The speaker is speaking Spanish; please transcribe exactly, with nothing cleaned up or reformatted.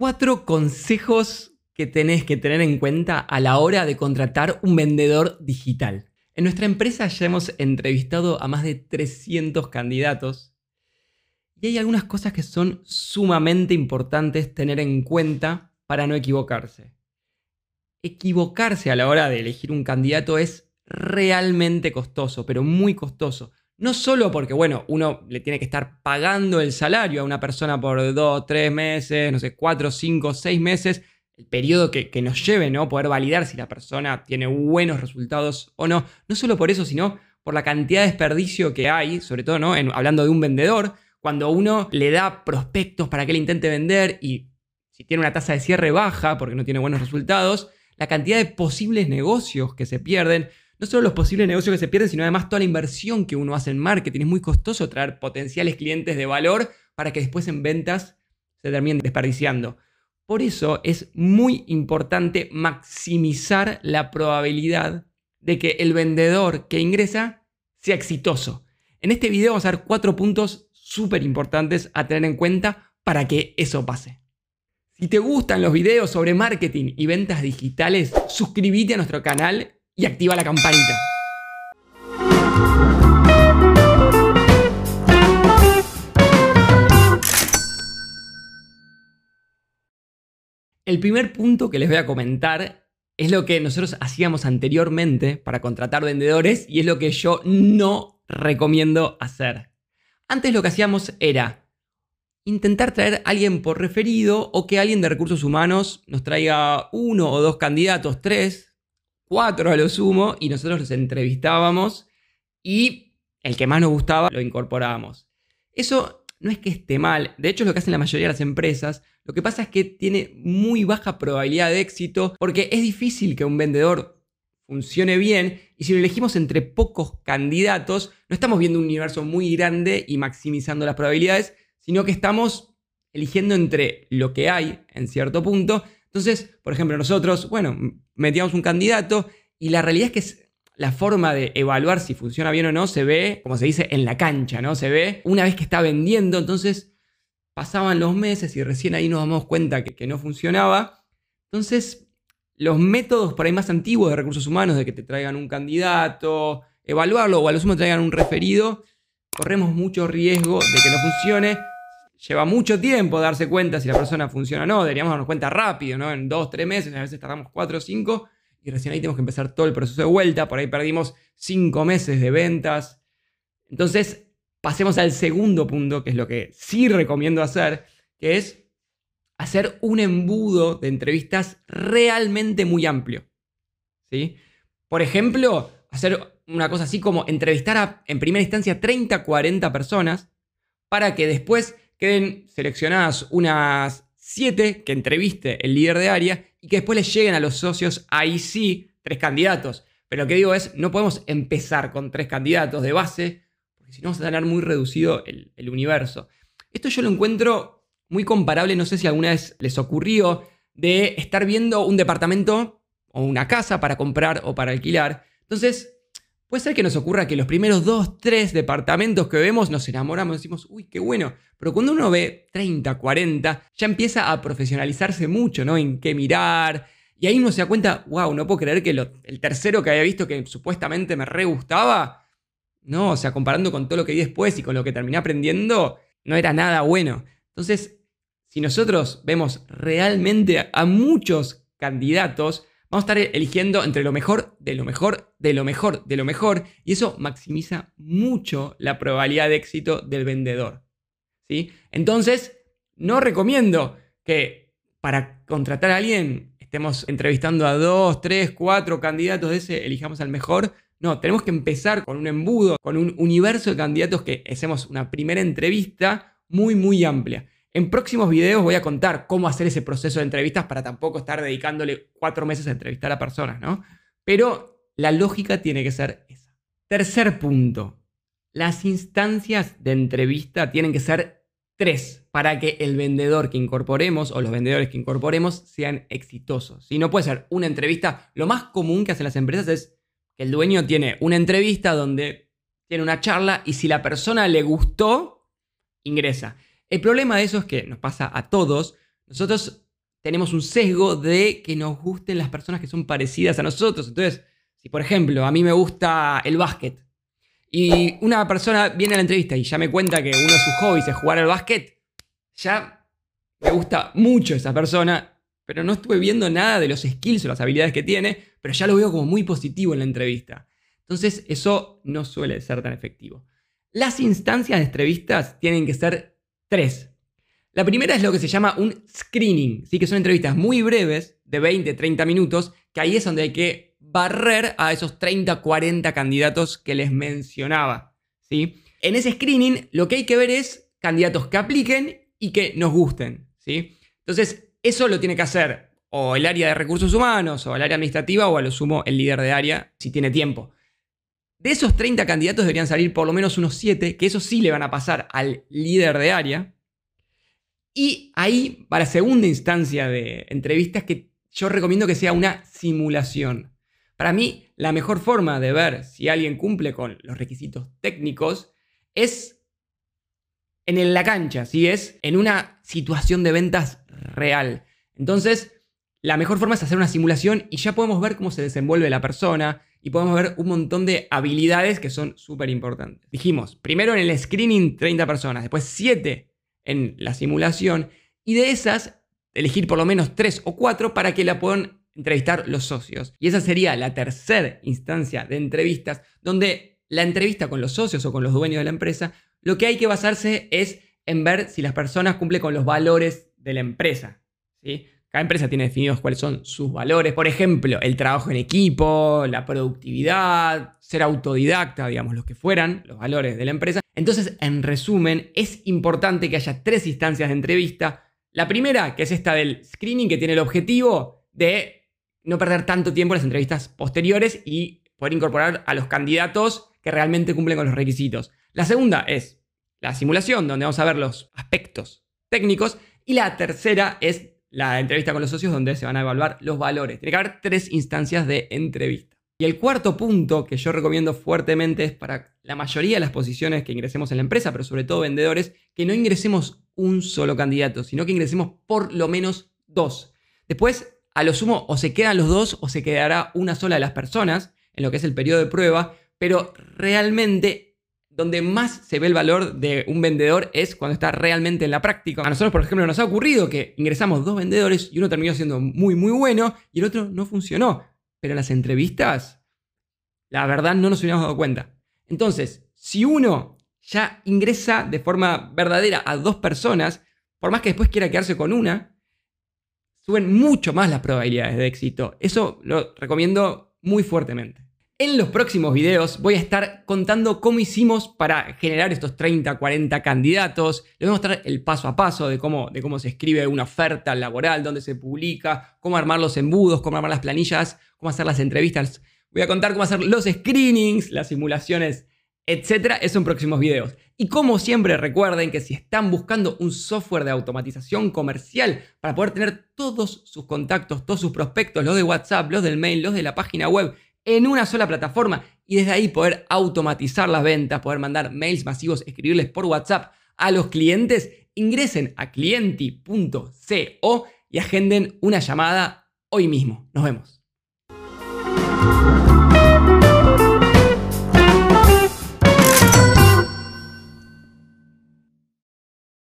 Cuatro consejos que tenés que tener en cuenta a la hora de contratar un vendedor digital. En nuestra empresa ya hemos entrevistado a más de trescientos candidatos y hay algunas cosas que son sumamente importantes tener en cuenta para no equivocarse. Equivocarse a la hora de elegir un candidato es realmente costoso, pero muy costoso. No solo porque, bueno, uno le tiene que estar pagando el salario a una persona por dos, tres meses, no sé, cuatro, cinco, seis meses, el periodo que, que nos lleve, ¿no? Poder validar si la persona tiene buenos resultados o no. No solo por eso, sino por la cantidad de desperdicio que hay, sobre todo, ¿no? En, hablando de un vendedor, cuando uno le da prospectos para que él intente vender y si tiene una tasa de cierre baja porque no tiene buenos resultados, la cantidad de posibles negocios que se pierden. No solo los posibles negocios que se pierden, sino además toda la inversión que uno hace en marketing. Es muy costoso traer potenciales clientes de valor para que después en ventas se terminen desperdiciando. Por eso es muy importante maximizar la probabilidad de que el vendedor que ingresa sea exitoso. En este video vamos a dar cuatro puntos súper importantes a tener en cuenta para que eso pase. Si te gustan los videos sobre marketing y ventas digitales, suscríbete a nuestro canal y activa la campanita. El primer punto que les voy a comentar es lo que nosotros hacíamos anteriormente para contratar vendedores y es lo que yo no recomiendo hacer. Antes lo que hacíamos era intentar traer a alguien por referido o que alguien de recursos humanos nos traiga uno o dos candidatos, tres, cuatro a lo sumo, y nosotros los entrevistábamos y el que más nos gustaba lo incorporábamos. Eso no es que esté mal, de hecho es lo que hacen la mayoría de las empresas, lo que pasa es que tiene muy baja probabilidad de éxito porque es difícil que un vendedor funcione bien y si lo elegimos entre pocos candidatos no estamos viendo un universo muy grande y maximizando las probabilidades, sino que estamos eligiendo entre lo que hay en cierto punto. Entonces, por ejemplo, nosotros, bueno, metíamos un candidato y la realidad es que la forma de evaluar si funciona bien o no se ve, como se dice, en la cancha, ¿no? Se ve una vez que está vendiendo, entonces pasaban los meses y recién ahí nos damos cuenta que, que no funcionaba. Entonces, los métodos por ahí más antiguos de recursos humanos, de que te traigan un candidato, evaluarlo o a lo sumo traigan un referido, corremos mucho riesgo de que no funcione. Lleva mucho tiempo darse cuenta si la persona funciona o no. Deberíamos darnos cuenta rápido, ¿no? En dos, tres meses, a veces tardamos cuatro o cinco y recién ahí tenemos que empezar todo el proceso de vuelta. Por ahí perdimos cinco meses de ventas. Entonces, pasemos al segundo punto, que es lo que sí recomiendo hacer, que es hacer un embudo de entrevistas realmente muy amplio, ¿sí? Por ejemplo, hacer una cosa así como entrevistar a, en primera instancia, treinta, cuarenta personas para que después queden seleccionadas unas siete que entreviste el líder de área y que después les lleguen a los socios, ahí sí, tres candidatos. Pero lo que digo es, no podemos empezar con tres candidatos de base, porque si no vamos a tener muy reducido el, el universo. Esto yo lo encuentro muy comparable, no sé si alguna vez les ocurrió, de estar viendo un departamento o una casa para comprar o para alquilar. Entonces, puede ser que nos ocurra que los primeros dos, tres departamentos que vemos nos enamoramos, decimos, uy, qué bueno. Pero cuando uno ve treinta, cuarenta, ya empieza a profesionalizarse mucho, ¿no? En qué mirar. Y ahí uno se da cuenta, wow, no puedo creer que lo, el tercero que había visto que supuestamente me re gustaba, no, o sea, comparando con todo lo que vi después y con lo que terminé aprendiendo, no era nada bueno. Entonces, si nosotros vemos realmente a muchos candidatos, vamos a estar eligiendo entre lo mejor, de lo mejor, de lo mejor, de lo mejor. Y eso maximiza mucho la probabilidad de éxito del vendedor, ¿sí? Entonces, no recomiendo que para contratar a alguien estemos entrevistando a dos, tres, cuatro candidatos de ese, elijamos al mejor. No, tenemos que empezar con un embudo, con un universo de candidatos que hacemos una primera entrevista muy, muy amplia. En próximos videos voy a contar cómo hacer ese proceso de entrevistas para tampoco estar dedicándole cuatro meses a entrevistar a personas, ¿no? Pero la lógica tiene que ser esa. Tercer punto. Las instancias de entrevista tienen que ser tres para que el vendedor que incorporemos o los vendedores que incorporemos sean exitosos. Si no puede ser una entrevista, lo más común que hacen las empresas es que el dueño tiene una entrevista donde tiene una charla y si la persona le gustó, ingresa. El problema de eso es que nos pasa a todos. Nosotros tenemos un sesgo de que nos gusten las personas que son parecidas a nosotros. Entonces, si por ejemplo a mí me gusta el básquet y una persona viene a la entrevista y ya me cuenta que uno de sus hobbies es jugar al básquet, ya me gusta mucho esa persona, pero no estuve viendo nada de los skills o las habilidades que tiene, pero ya lo veo como muy positivo en la entrevista. Entonces eso no suele ser tan efectivo. Las instancias de entrevistas tienen que ser tres. La primera es lo que se llama un screening, ¿sí? Que son entrevistas muy breves, de veinte, treinta minutos, que ahí es donde hay que barrer a esos treinta, cuarenta candidatos que les mencionaba, ¿sí? En ese screening lo que hay que ver es candidatos que apliquen y que nos gusten, ¿sí? Entonces, eso lo tiene que hacer o el área de recursos humanos, o el área administrativa, o a lo sumo el líder de área, si tiene tiempo. De esos treinta candidatos deberían salir por lo menos unos siete, que eso sí le van a pasar al líder de área. Y ahí, para la segunda instancia de entrevistas, que yo recomiendo que sea una simulación. Para mí, la mejor forma de ver si alguien cumple con los requisitos técnicos es en la cancha, ¿sí? Es en una situación de ventas real. Entonces, la mejor forma es hacer una simulación y ya podemos ver cómo se desenvuelve la persona y podemos ver un montón de habilidades que son súper importantes. Dijimos, primero en el screening treinta personas, después siete en la simulación y de esas elegir por lo menos tres o cuatro para que la puedan entrevistar los socios. Y esa sería la tercera instancia de entrevistas, donde la entrevista con los socios o con los dueños de la empresa, lo que hay que basarse es en ver si las personas cumplen con los valores de la empresa, ¿sí? Cada empresa tiene definidos cuáles son sus valores. Por ejemplo, el trabajo en equipo, la productividad, ser autodidacta, digamos, los que fueran los valores de la empresa. Entonces, en resumen, es importante que haya tres instancias de entrevista. La primera, que es esta del screening, que tiene el objetivo de no perder tanto tiempo en las entrevistas posteriores y poder incorporar a los candidatos que realmente cumplen con los requisitos. La segunda es la simulación, donde vamos a ver los aspectos técnicos. Y la tercera es la entrevista con los socios, donde se van a evaluar los valores. Tiene que haber tres instancias de entrevista. Y el cuarto punto que yo recomiendo fuertemente es para la mayoría de las posiciones que ingresemos en la empresa, pero sobre todo vendedores, que no ingresemos un solo candidato, sino que ingresemos por lo menos dos. Después, a lo sumo, o se quedan los dos o se quedará una sola de las personas en lo que es el periodo de prueba, pero realmente donde más se ve el valor de un vendedor es cuando está realmente en la práctica. A nosotros, por ejemplo, nos ha ocurrido que ingresamos dos vendedores y uno terminó siendo muy, muy bueno y el otro no funcionó. Pero en las entrevistas, la verdad, no nos hubiéramos dado cuenta. Entonces, si uno ya ingresa de forma verdadera a dos personas, por más que después quiera quedarse con una, suben mucho más las probabilidades de éxito. Eso lo recomiendo muy fuertemente. En los próximos videos voy a estar contando cómo hicimos para generar estos treinta, cuarenta candidatos. Les voy a mostrar el paso a paso de cómo, de cómo se escribe una oferta laboral, dónde se publica, cómo armar los embudos, cómo armar las planillas, cómo hacer las entrevistas. Voy a contar cómo hacer los screenings, las simulaciones, etcétera. Eso en próximos videos. Y como siempre, recuerden que si están buscando un software de automatización comercial para poder tener todos sus contactos, todos sus prospectos, los de WhatsApp, los del mail, los de la página web, en una sola plataforma y desde ahí poder automatizar las ventas, poder mandar mails masivos, escribirles por WhatsApp a los clientes, ingresen a clienti punto co y agenden una llamada hoy mismo. Nos vemos.